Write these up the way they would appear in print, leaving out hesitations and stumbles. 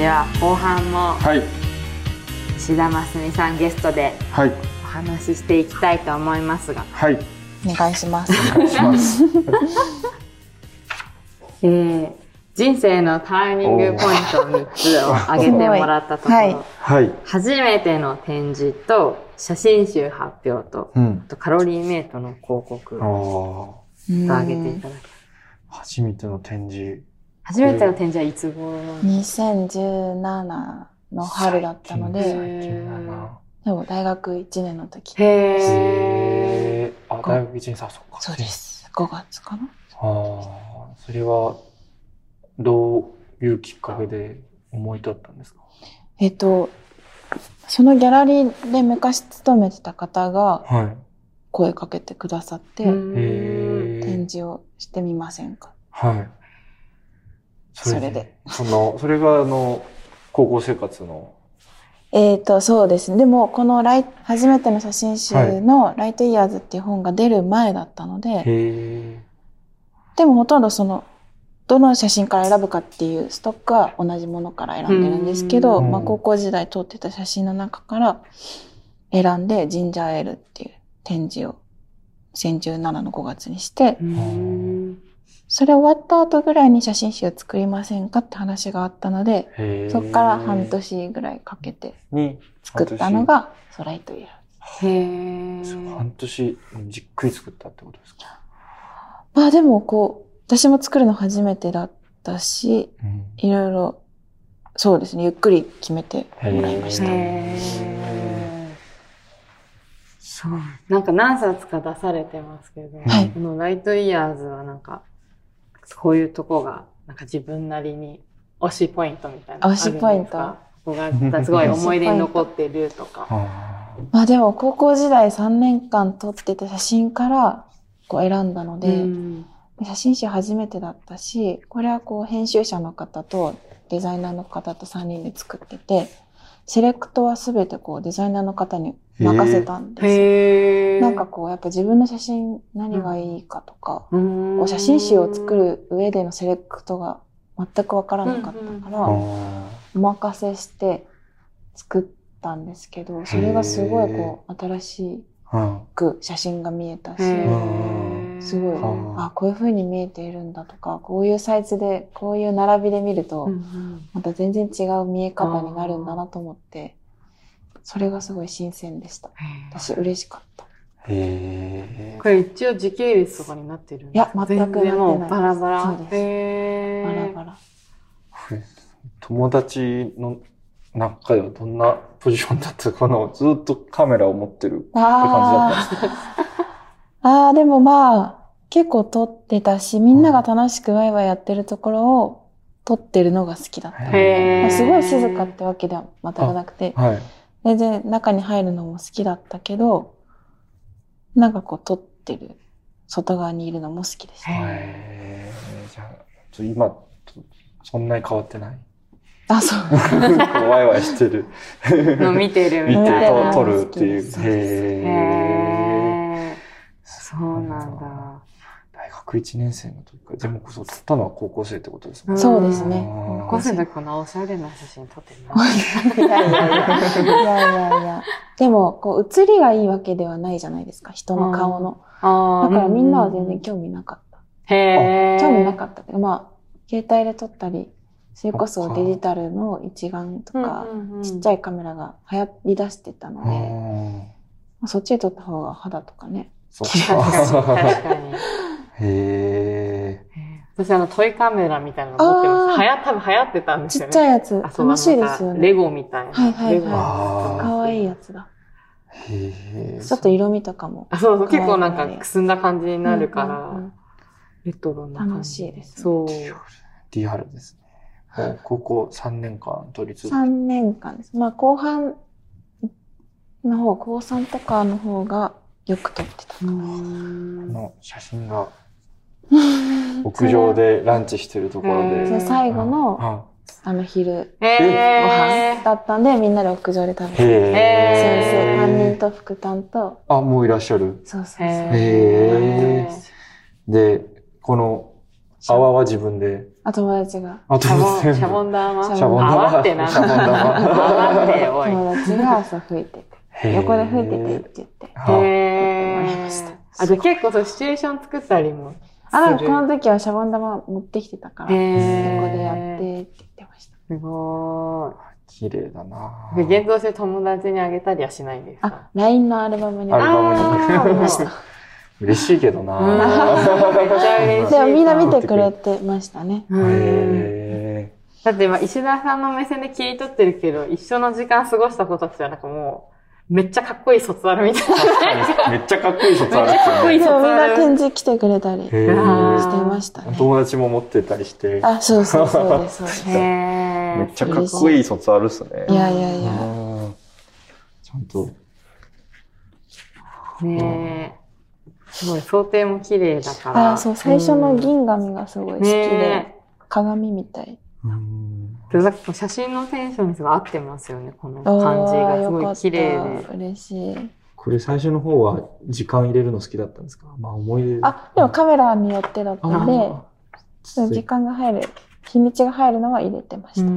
では後半も石田真澄さんゲストでお話ししていきたいと思いますが、はい、お願いします。人生のターニングポイントを3つを挙げてもらったところ、はい、初めての展示と写真集発表と、うん、あとカロリーメイトの広告と挙げていただきます。初めての展示。初めての展示はいつ頃の ?2017 の春だったので、でも大学1年の時。へー。あ、大学1年、さ、そっか。そうです。5月かな。ああ、それは、どういうきっかけで思い立ったんですか？そのギャラリーで昔勤めてた方が声かけてくださって、展示をしてみませんか？はい。それで。それが高校生活の。そうですね。でも、この初めての写真集のライトイヤーズっていう本が出る前だったので、はい、でもほとんどどの写真から選ぶかっていうストックは同じものから選んでるんですけど、まあ、高校時代撮ってた写真の中から選んでジンジャーエールっていう展示を2017の5月にして、それ終わった後ぐらいに写真集を作りませんかって話があったので、そこから半年ぐらいかけて作ったのがソライトイヤーズ。半年じっくり作ったってことですか？まあでも私も作るの初めてだったし、いろいろ、そうですね、ゆっくり決めてもらいました。そう。なんか何冊か出されてますけど、はい、このライトイヤーズはなんか、こういうとこが、なんか自分なりに推しポイントみたいな。推しポイント。ここがすごい思い出に残ってるとか。まあでも高校時代3年間撮ってた写真から選んだので、写真集初めてだったし、これは編集者の方とデザイナーの方と3人で作ってて、セレクトはすべてデザイナーの方に任せたんですよ。なんかやっぱ自分の写真何がいいかとか、写真集を作る上でのセレクトが全くわからなかったから、お任せして作ったんですけど、それがすごい新しく写真が見えたし、すごい、あ、こういう風に見えているんだとか、こういうサイズで、こういう並びで見ると、また全然違う見え方になるんだなと思って、それがすごい新鮮でした。私嬉しかった。これ一応時系列とかになってるんですか？いや、全くなってない。バラバラ。そうです。バラバラ。友達の中ではどんなポジションだったかな？ずっとカメラを持ってるって感じだったんですか？ああ、でもまあ、結構撮ってたし、みんなが楽しくワイワイやってるところを撮ってるのが好きだった。まあ、すごい静かってわけでは全くなくて、全然、中に入るのも好きだったけど、なんか撮ってる、外側にいるのも好きでした。じゃあ、今、そんなに変わってない？あ、そう。ワイワイしてる。の見てるみたいな。見て、撮るっていう。そうなんだ。大学1年生の時から、でもこそ撮ったのは高校生ってことですもんね。そうですね。高校生の時こんなおしゃれな写真撮ってるな。いや。でも、写りがいいわけではないじゃないですか、人の顔の。だからみんなは全然興味なかった。興味なかった。まあ、携帯で撮ったり、それこそデジタルの一眼とか、ちっちゃいカメラが流行り出してたので、そっちで撮った方が肌とかね、確かに。私トイカメラみたいなの持ってます。多分流行ってたんですよね。ちっちゃいやつ。楽しいですよね。レゴみたいな。かわいいやつだ。ちょっと色味とかも。そうそう。結構なんかくすんだ感じになるから、レトロな感じ。楽しいです。そう。リアルですね。高校3年間取り続けて。3年間です。まあ後半の方、高3とかの方が、よく撮ってた。写真が、屋上でランチしてるところで。最後の、昼、ご飯だったんで、みんなで屋上で食べて。先生、担任と副担と。あ、もういらっしゃる。そうそうそう。で、この、泡は自分で。あ、友達が。あ、友達。シャボン玉。シャボン玉。泡ってなんだ。シャボン玉。泡っておい。友達がそう吹いてて。横で吹いててって言って。へぇー。ありました。あ、じゃあ結構そうシチュエーション作ったりも。あ、この時はシャボン玉持ってきてたから、横でやってって言ってました。すごーい。綺麗だなぁ。現像して友達にあげたりはしないんですか？あ、LINE のアルバムに。アルバムに。嬉しいけどなぁ。めっちゃ嬉しい。でもみんな見てくれてましたね。へぇー。だって今、石田さんの目線で切り取ってるけど、一緒の時間過ごした子たちはなんかもう、めっちゃかっこいい卒アルみたいな。めっちゃかっこいい卒アル。めっちゃかっこいい卒アル。みんな展示来てくれたりしてましたね。友達も持ってたりして。あ、そうそうそうです。めっちゃかっこいい卒アルっすね。いやいやいや。ちゃんと。ねえ。すごい、想定も綺麗だから。あ、そう、最初の銀紙がすごい好きで、鏡みたい。写真のテンションが合ってますよね、この感じが。すごい綺麗で。嬉しい。これ最初の方は時間入れるの好きだったんですか？まあ思い出。あ、でもカメラによってだったんで、時間が入る。日にちが入るのは入れてました。へ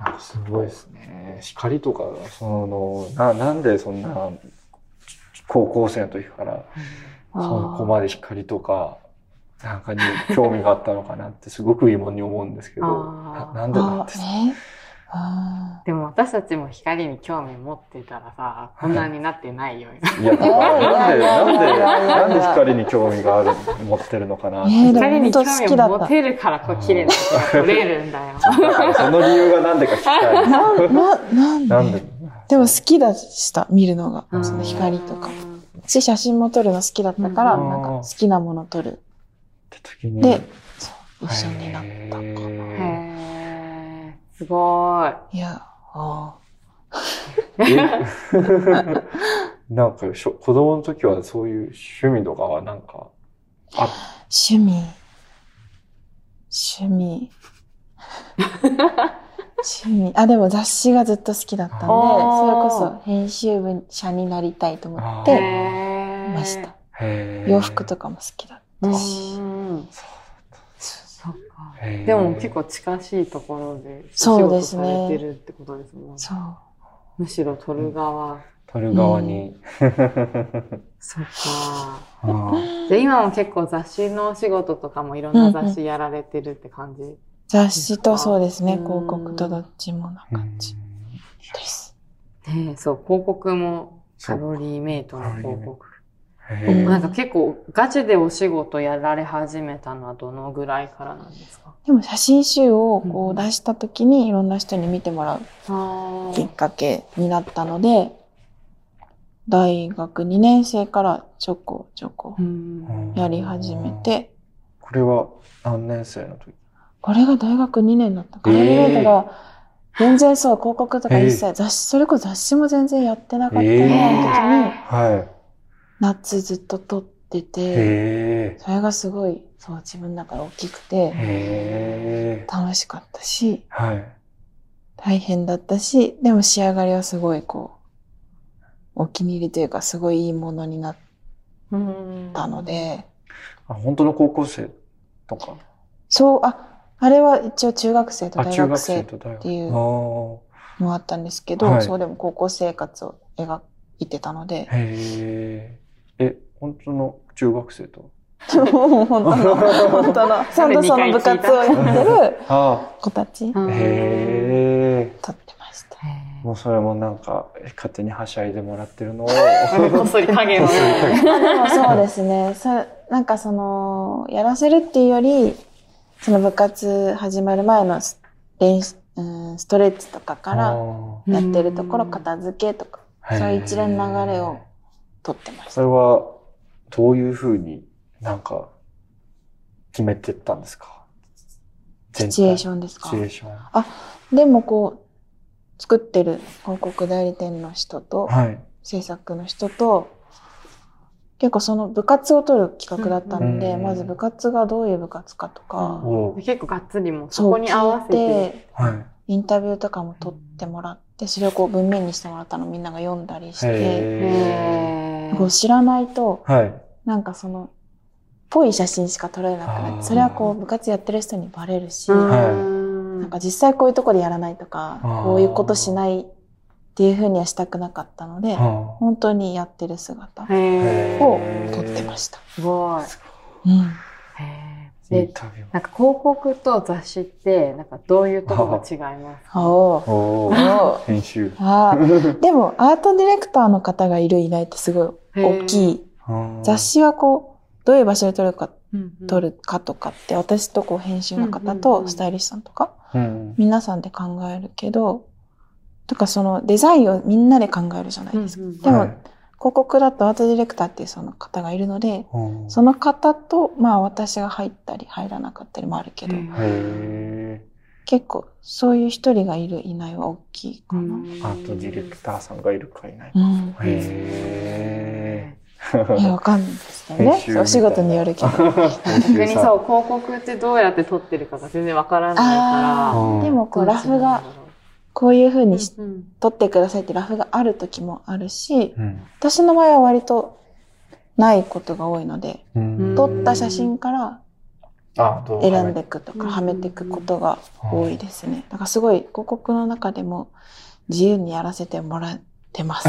ー。すごいですね。光とか、なんでそんな、高校生の時から、そこまで光とか、なんかに興味があったのかなって、すごく疑問に思うんですけど、なんでなんですか？でも私たちも光に興味持ってたらさ、こんなになってないよ。いや、なんで光に興味がある、持ってるのかな。光に興味を持てるから、こう綺麗な人が撮れるんだよ。その理由がなんでか聞きたい。なんで？でも好きでした、見るのが。光とか。私写真も撮るの好きだったから、なんか好きなもの撮る。で、一緒になったかな。すごーい。いや、あなんか、子供の時はそういう趣味とかはなんか、趣味。あ、でも雑誌がずっと好きだったんで、それこそ編集者になりたいと思ってました。洋服とかも好きだったし。でも結構近しいところで仕事されてるってことですもんね。そう。むしろ撮る側。撮る側に。そっか。で、今も結構雑誌のお仕事とかもいろんな雑誌やられてるって感じ。雑誌とそうですね、広告とどっちもな感じです。ね、そう、広告もカロリーメイトの広告。なんか結構ガチでお仕事やられ始めたのはどのぐらいからなんですか？でも写真集をこう出した時にいろんな人に見てもらうきっかけになったので、大学2年生からちょこちょこやり始めて。これは何年生の時？これが大学2年だったから。全然そう、広告とか一切、雑誌、それこそ雑誌も全然やってなかったぐらいの時に、夏ずっと撮ってて、それがすごい、そう、自分の中で大きくて、楽しかったし、大変だったし、でも仕上がりはすごいこう、お気に入りというか、すごいいいものになったので。あ、本当の高校生とか？そう、あれは一応中学生と大学生っていうのもあったんですけど、そうでも高校生活を描いてたので。本当の中学生と本当の、ちゃんとその部活をやってる子たち、撮ってました。もうそれもなんか、勝手にはしゃいでもらってるのを。こっそり影を。でもそうですね。なんかその、やらせるっていうより、その部活始まる前のストレッチとかから、やってるところ、片付けとか、そういう一連の流れを撮ってました。それは、どういうふうになんか、決めてったんですか？シチュエーションですか？シチュエーション。あ、でもこう、作ってる広告代理店の人と、制作の人と、結構その部活を撮る企画だったので、まず部活がどういう部活かとか、結構がっつりもそこに合わせて、インタビューとかも撮ってもらって、それをこう文面にしてもらったのをみんなが読んだりして、知らないと、なんかその、ぽい写真しか撮れなくなって、それはこう部活やってる人にバレるし、なんか実際こういうとこでやらないとか、こういうことしないっていうふうにはしたくなかったので、本当にやってる姿を撮ってました。すごい。うん。で、なんか広告と雑誌って、なんかどういうとこが違いますか？おー。編集。でも、アートディレクターの方がいる依頼ってすごい大きい。雑誌はこう、どういう場所で撮るかとかって、私とこう編集の方とスタイリストさんとか、皆さんで考えるけど、とかそのデザインをみんなで考えるじゃないですか。でも、広告だとアートディレクターっていうその方がいるので、その方と、まあ私が入ったり入らなかったりもあるけど、結構そういう一人がいるいないは大きいかな。アートディレクターさんがいるかいないか。わかんないですよね。お仕事によるけど。逆にそう、広告ってどうやって撮ってるかが全然わからないから。でもこうラフが、こういうふうに撮ってくださいってラフがある時もあるし、私の場合は割とないことが多いので、撮った写真から選んでいくとか、はめていくことが多いですね。だからすごい広告の中でも自由にやらせてもらってます。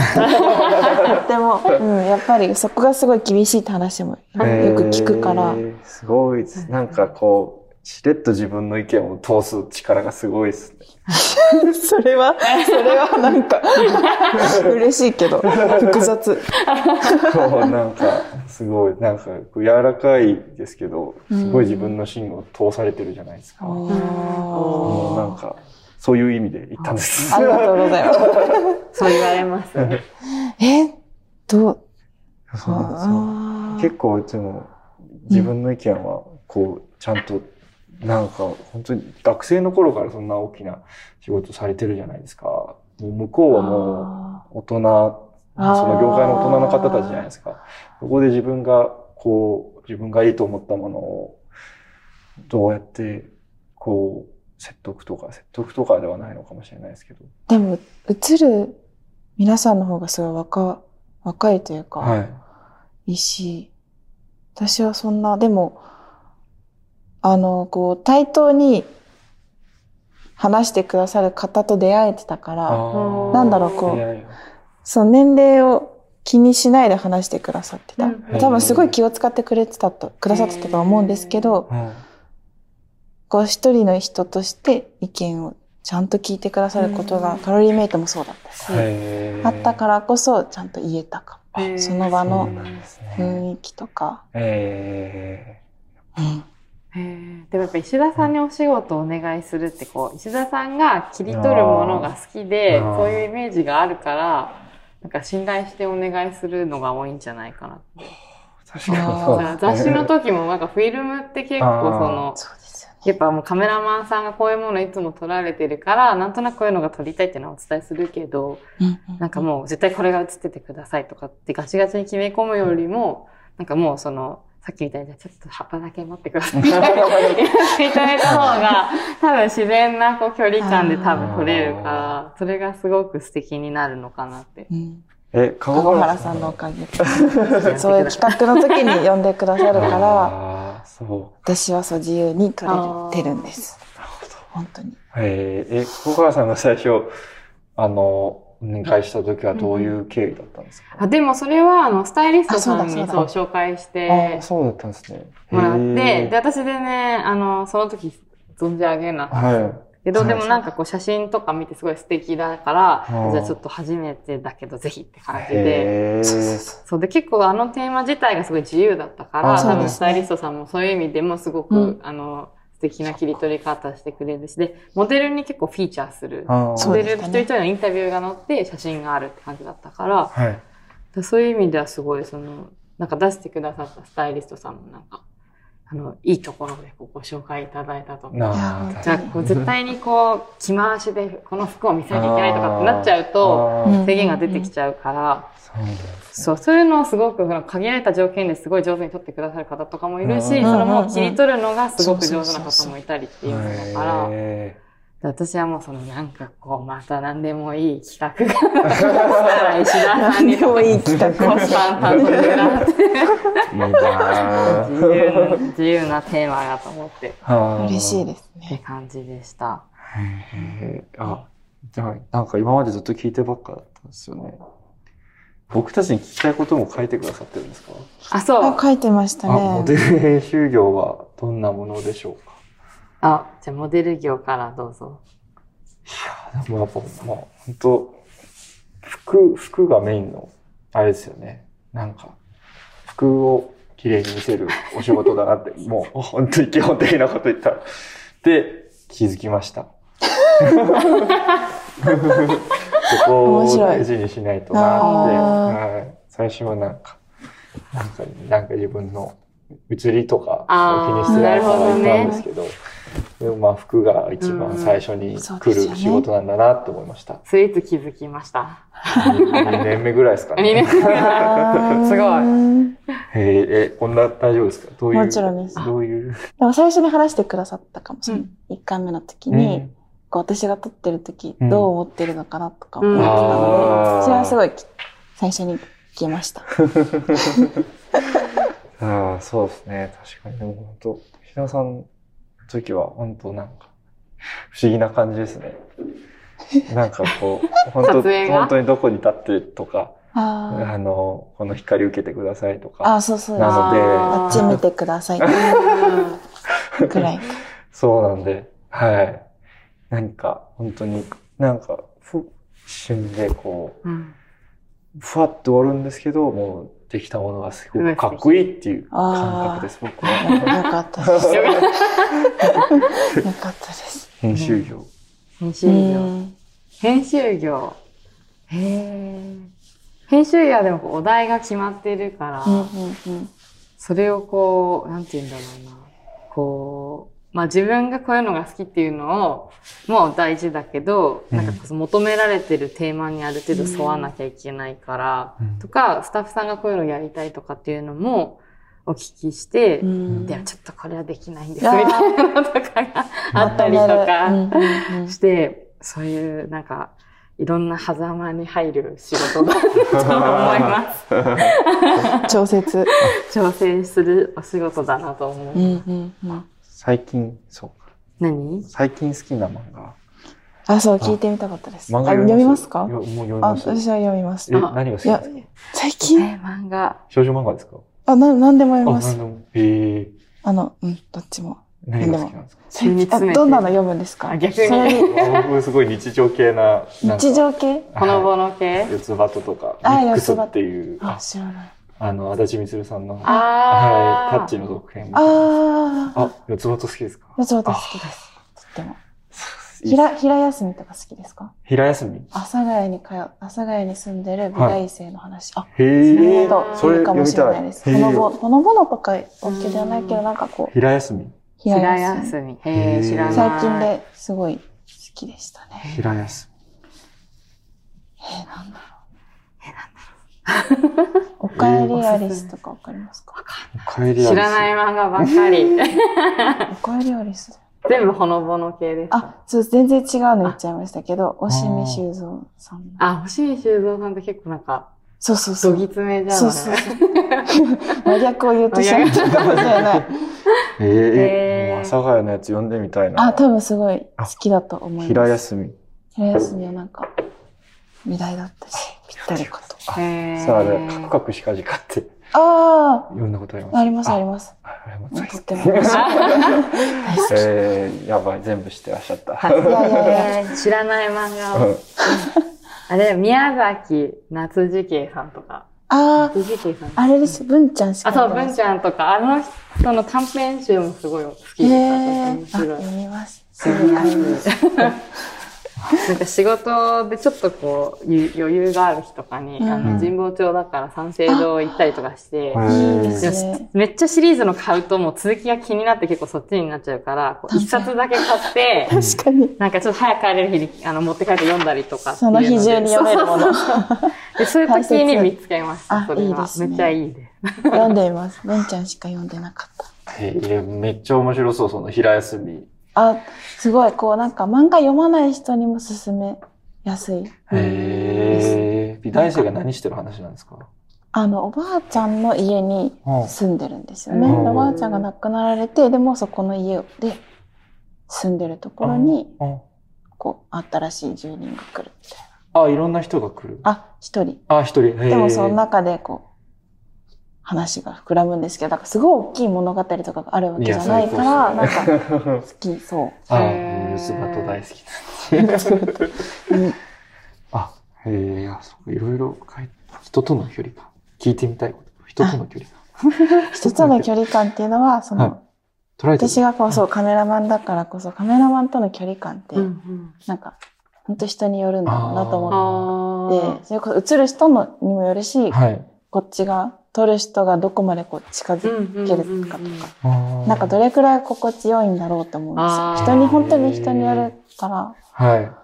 でも、やっぱりそこがすごい厳しいって話もよく聞くから。すごいです。なんかこう、しれっと自分の意見を通す力がすごいですね。それはなんか、嬉しいけど、複雑。そう、なんか、すごい、なんか、柔らかいですけど、すごい自分の芯を通されてるじゃないですか。なんか、そういう意味で言ったんです。ありがとうございます。そう言われますね。そうなんですよ。結構、でも、自分の意見は、こう、ちゃんと、なんか本当に学生の頃からそんな大きな仕事されてるじゃないですか。向こうはもう大人、その業界の大人の方たちじゃないですか。そこで自分がこう、自分がいいと思ったものをどうやってこう、説得とかではないのかもしれないですけど。でも映る皆さんの方がすごい若いというか、いいし、私はそんな、でも、こう、対等に話してくださる方と出会えてたから、なんだろう、こう、そう、年齢を気にしないで話してくださってた。多分すごい気を使ってくださってたと思うんですけど、こう、一人の人として意見をちゃんと聞いてくださることが、カロリーメイトもそうだったし、あったからこそ、ちゃんと言えたかも。その場の雰囲気とか。でもやっぱ石田さんにお仕事をお願いするってこう、石田さんが切り取るものが好きで、そういうイメージがあるから、なんか信頼してお願いするのが多いんじゃないかなって。確かに。雑誌の時もなんかフィルムって結構その、そうですよね、やっぱもうカメラマンさんがこういうものいつも撮られてるから、なんとなくこういうのが撮りたいってのはお伝えするけど、なんかもう絶対これが映っててくださいとかってガチガチに決め込むよりも、なんかもうその、さっきみたいに、ちょっと葉っぱだけ持ってください。いただいた方が、多分自然なこう距離感で多分取れるから、それがすごく素敵になるのかなって。川原さんのおかげ。そういう企画の時に呼んでくださるから、私はそう自由に取れてるんです。なるほど。本当に。川原さんが最初、お願いした時はどういう経緯だったんですか？でもそれはスタイリストさんにそう紹介してもらって、で私でねその時存じ上げなかったけど、でもなんかこう写真とか見てすごい素敵だから、じゃあちょっと初めてだけどぜひって感じで、そうで結構テーマ自体がすごい自由だったから、多分スタイリストさんもそういう意味でもすごく素敵な切り取り方してくれるし、で、モデルに結構フィーチャーする。モデル一人一人のインタビューが載って写真があるって感じだったから、そういう意味ではすごい、なんか出してくださったスタイリストさんもなんか、いいところでご紹介いただいたとか、じゃあこう絶対にこう、着回しでこの服を見せなきゃいけないとかってなっちゃうと、制限が出てきちゃうから、そう、そういうのをすごく、限られた条件ですごい上手に撮ってくださる方とかもいるし、それも切り取るのがすごく上手な方もいたりっていうのだから、私はもうそのなんかこうまた何でもいい企画が石田さんにもいい企画をさんたんと狙って自由なテーマだと思って嬉しいですねって感じでした。あ、じゃあなんか今までずっと聞いてばっかだったんですよね。僕たちに聞きたいことも書いてくださってるんですか？あ、そう。書いてましたね。モデル編集業はどんなものでしょうか？あ、じゃあモデル業からどうぞ。いや、でもやっぱ、まあ、本当服がメインの、あれですよね。なんか、服を綺麗に見せるお仕事だなって、もう本当に基本的なこと言ったら。で、気づきました。そこを大事にしないとなって、はい、最初はなんか自分の移りとか気にしてないから言ったんですけど、でもまあ服が一番最初に来る仕事なんだなと思いました。スイーツ気づきました。2年目ぐらいですかね。2年目ぐらい。すごい。こんな大丈夫ですか？どういう。もちろんです。どういう。でも最初に話してくださったかもしれない。1回目の時に。私が撮ってる時どう思ってるのかなとか思ってたので、それはすごい最初に聞きました。ああ、そうですね。確かに。でも本当、石田さんの時は本当なんか不思議な感じですね。なんかこう本当にどこに立ってとか、この光受けてくださいとか、ああ、そうそう、なのであっち見てくださいくらい。そうなんで、はい。何か本当になんか一瞬でこう、ふわっと終わるんですけど、もうできたものがすごくかっこいいっていう感覚です。僕はよかったです。よかったです。編集業。編集業。編集業。へえ。編集業はでもお題が決まってるから、それをこうなんていうんだろうな、こう。まあ自分がこういうのが好きっていうのを、もう大事だけど、なんか求められてるテーマにある程度沿わなきゃいけないから、とか、スタッフさんがこういうのやりたいとかっていうのもお聞きして、でもちょっとこれはできないんですみたいなのとかがあったりとかして、そういうなんか、いろんな狭間に入る仕事だと思います。調節。調整するお仕事だなと思います。最近、そうか。何？最近好きな漫画。あ、そう、聞いてみたかったです。漫画読みますか？もう読みます。私は読みます。え、何が好きですか？最近。漫画。少女漫画ですか？あ、なんでも読みます。ええ。どっちも。何が好きなんですか？最近。どんなの読むんですか？逆に。僕すごい日常系な。日常系？ほのぼの系？四つ葉とか。あ、四つ葉っていう。あ、知らない。足立みつるさんの、はい、タッチの続編。あ、四つ葉と好きですか？四つ葉と好きです。とっても。平休みとか好きですか？平休み？阿佐ヶ谷に住んでる美大生の話。あ、へえ。それかもしれないです。ほのぼのとかOKではないけど、なんかこう。平休み？平休み。へえ、知らない。最近ですごい好きでしたね。平休み。なんだろう。おかえりアリスとかわかりますか？わかんない。知らない漫画ばっかり。おかえりアリス。全部ほのぼの系です。あ、そう、全然違うの言っちゃいましたけど、押見修造さん。あ、押見修造さんって結構なんか、そうそうそう。どぎつめじゃない。そうそうそう。真逆を言うとしちゃったかもしれない。阿佐ヶ谷のやつ読んでみたいな。あ、多分すごい好きだと思います。平休み。平休みはなんか、美大だったし、ぴったりかと。さあ、カクカクシカジカって。ああ。いろんなことあります。あります、あります。とっても面白い。やばい、全部知ってらっしゃった。いやいや、知らない漫画を。あれ、宮崎夏時景さんとか。ああ。あれです、文ちゃんしか。あ、そう、文ちゃんとか、あの人の短編集もすごい好きでした。読みます。なんか仕事でちょっとこう余裕がある日とかに、神保町だから三省堂行ったりとかして、めっちゃシリーズの買うともう続きが気になって結構そっちになっちゃうから、一冊だけ買って、確かに。なんかちょっと早く帰れる日に持って帰って読んだりとか。その日中に読めるもの。そういう時に見つけました。それはめっちゃいいです。読んでいます。文ちゃんしか読んでなかった。めっちゃ面白そう、その平休み。あ、すごい、こうなんか漫画読まない人にも勧めやすいです。へー。美大生が何してる話なんですか？おばあちゃんの家に住んでるんですよね。おばあちゃんが亡くなられて、でもそこの家で住んでるところに、こう、新しい住人が来るみたいな。あ、いろんな人が来る。あ、一人。あ、一人。でもその中でこう、話が膨らむんですけど、なんかすごい大きい物語とかがあるわけじゃないから、なんか好きそう。あ、ニュースバト大好きなんです。あ、へえ、いろいろ人との距離感。聞いてみたいこと。人との距離感。人との距離感っていうのは、その、私がこうそうカメラマンだからこそ、カメラマンとの距離感って、なんか、本当人によるんだろうなと思って、それこそ映る人のにもよるし、こっちが、撮る人がどこまでこう近づけるかとか、なんかどれくらい心地よいんだろうと思うんですよ。本当に人によるから、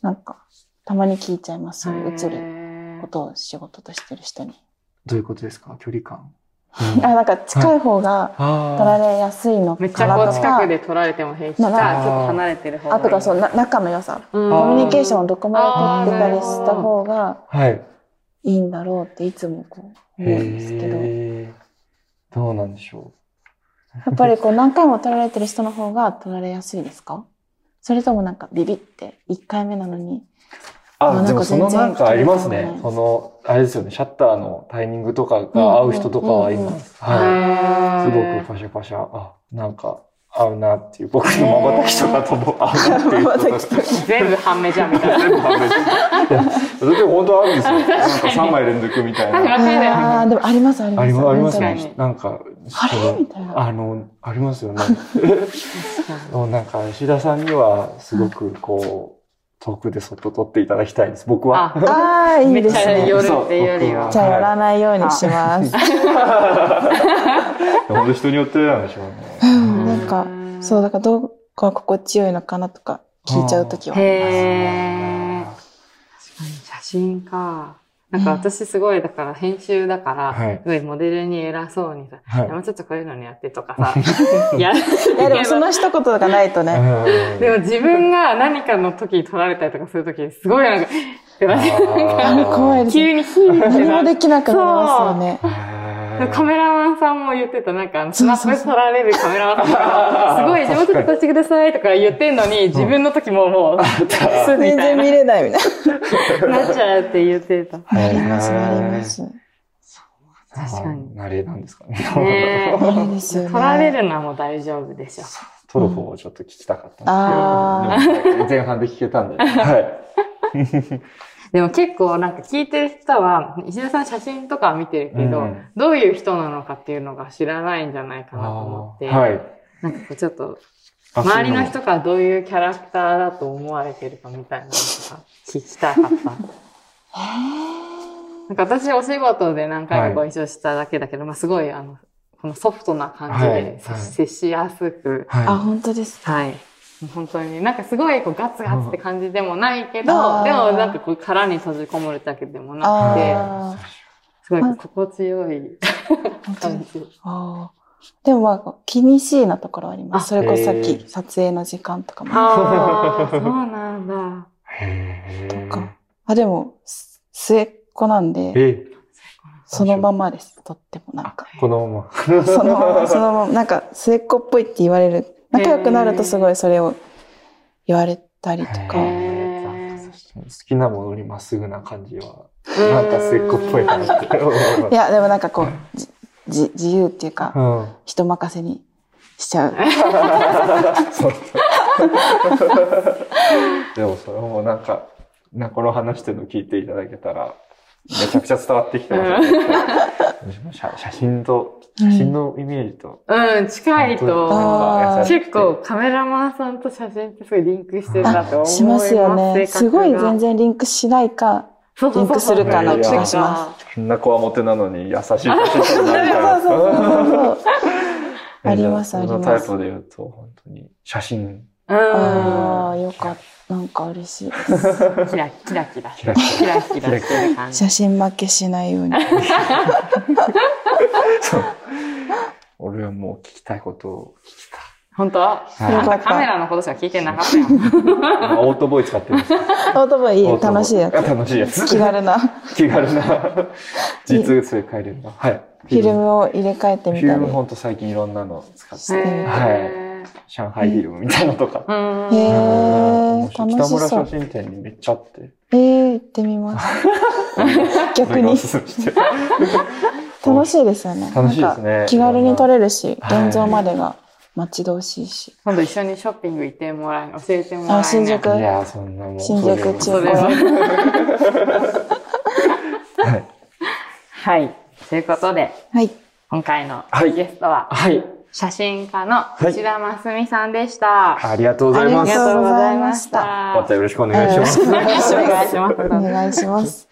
なんか、たまに聞いちゃいます。映ることを仕事としてる人に。どういうことですか？距離感。あ、なんか近い方が撮られやすいのかなとか。めっちゃ近くで撮られても平気か、ちょっと離れてる方が。あとか、そう、仲の良さ。コミュニケーションをどこまで取ってたりした方が、いいんだろうっていつもこう思うんですけど。どうなんでしょう。やっぱりこう何回も撮られてる人の方が撮られやすいですか？それともなんかビビって1回目なのに。あ、でもそのなんかありますね。その、あれですよね、シャッターのタイミングとかが合う人とかはいます。はい。すごくパシャパシャ、あ、なんか合うなっていう、僕のまばたきとかとも合うなっていうこと。全部半目じゃんみたいな。全部半目じゃん。それでも本当あるんですよ。なんか3枚連続みたいな。ああ、でもあります、あります。ありますね。なんか、あれみたいな。ありますよね。なんか、石田さんにはすごくこう、遠くでそっと撮っていただきたいです、僕は。ああ、いいですね。夜っていうよりは。じゃあ、寄らないようにします。本当人によってなんでしょうね。なんか、そう、だからどこが心地よいのかなとか聞いちゃうときはありますね。確かに、写真か。なんか私すごい、だから編集だから、すごいモデルに偉そうにさ、もうちょっとこういうのにやってとかさ、でもその一言がないとね。でも自分が何かの時に撮られたりとかする時、すごいなんか、怖いです。急にヒーって何もできなくなりますよね。カメラマンさんも言ってた、なんかスナップ撮られるカメラマンさんが、すごい、じゃあもうちょっとこしてくださいとか言ってんのに、自分の時も全然見れないみたいな。なっちゃうって言ってた。なります、なります。確かに。慣れなんですかね。撮られるのはもう大丈夫でしょ。撮る方をちょっと聞きたかったんですけど、前半で聞けたんで。はい。でも結構なんか聞いてる人は、石田さん写真とか見てるけど、どういう人なのかっていうのが知らないんじゃないかなと思って、なんかこうちょっと、周りの人からどういうキャラクターだと思われてるかみたいなのとか聞きたかった。なんか私お仕事で何回もご一緒しただけだけど、まあすごいこのソフトな感じで接しやすく。あ、本当ですか。はい。本当に、なんかすごいこうガツガツって感じでもないけど、でもなんかこう殻に閉じこもるだけでもなくて、すごい心地よい感じ。でもまあ気にしいなところあります。それこそさっき撮影の時間とかも。ああ、そうなんだ。とか。あ、でも末っ子なんで、そのままです。とってもなんか。このまま。そのまま、なんか末っ子っぽいって言われる。仲良くなるとすごいそれを言われたりとか。好きなものにまっすぐな感じは、なんか末っ子っぽいなって。いや、でもなんかこう、自由っていうか、人任せにしちゃう。でもそれもなんか、この話してるの聞いていただけたら、めちゃくちゃ伝わってきてますね。写真のイメージと。うん、近いと。結構カメラマンさんと写真ってすごいリンクしてるなと思います。しますよね。すごい全然リンクしないか、リンクするかな気がします。こんなこわもてなのに優しい写真撮るな。そう。あります、あります。そのタイプで言うと、本当に写真。ああ、よかった。なんか嬉しいです。キラキラキラ。キラキラキラ。写真負けしないように。そう。俺はもう聞きたいことを聞きたい。本当、はい、カメラのことしか聞いてなかったよ。オートボーイ使ってます。オートボーイいい、楽しいやつ。楽しいやつ。気軽な。気軽な。G2 それ変えれるな。はい。フィルムを入れ替えてみたり。フィルムほんと最近いろんなの使って。はい。上海フィルムみたいなのとか。へぇー。北村写真展にめっちゃあって。行ってみます。逆に。楽しいですよね。楽しいですね。気軽に撮れるし、現像までが。待ち遠しいし。今度一緒にショッピング行ってもらい、教えてもらい。あ、新宿。いや、そんなもん。新宿中古。はい。ということで、はい。今回のゲストは、はい。写真家の内田真澄さんでした。ありがとうございます。ありがとうございました。またよろしくお願いします。お願いします。お願いします。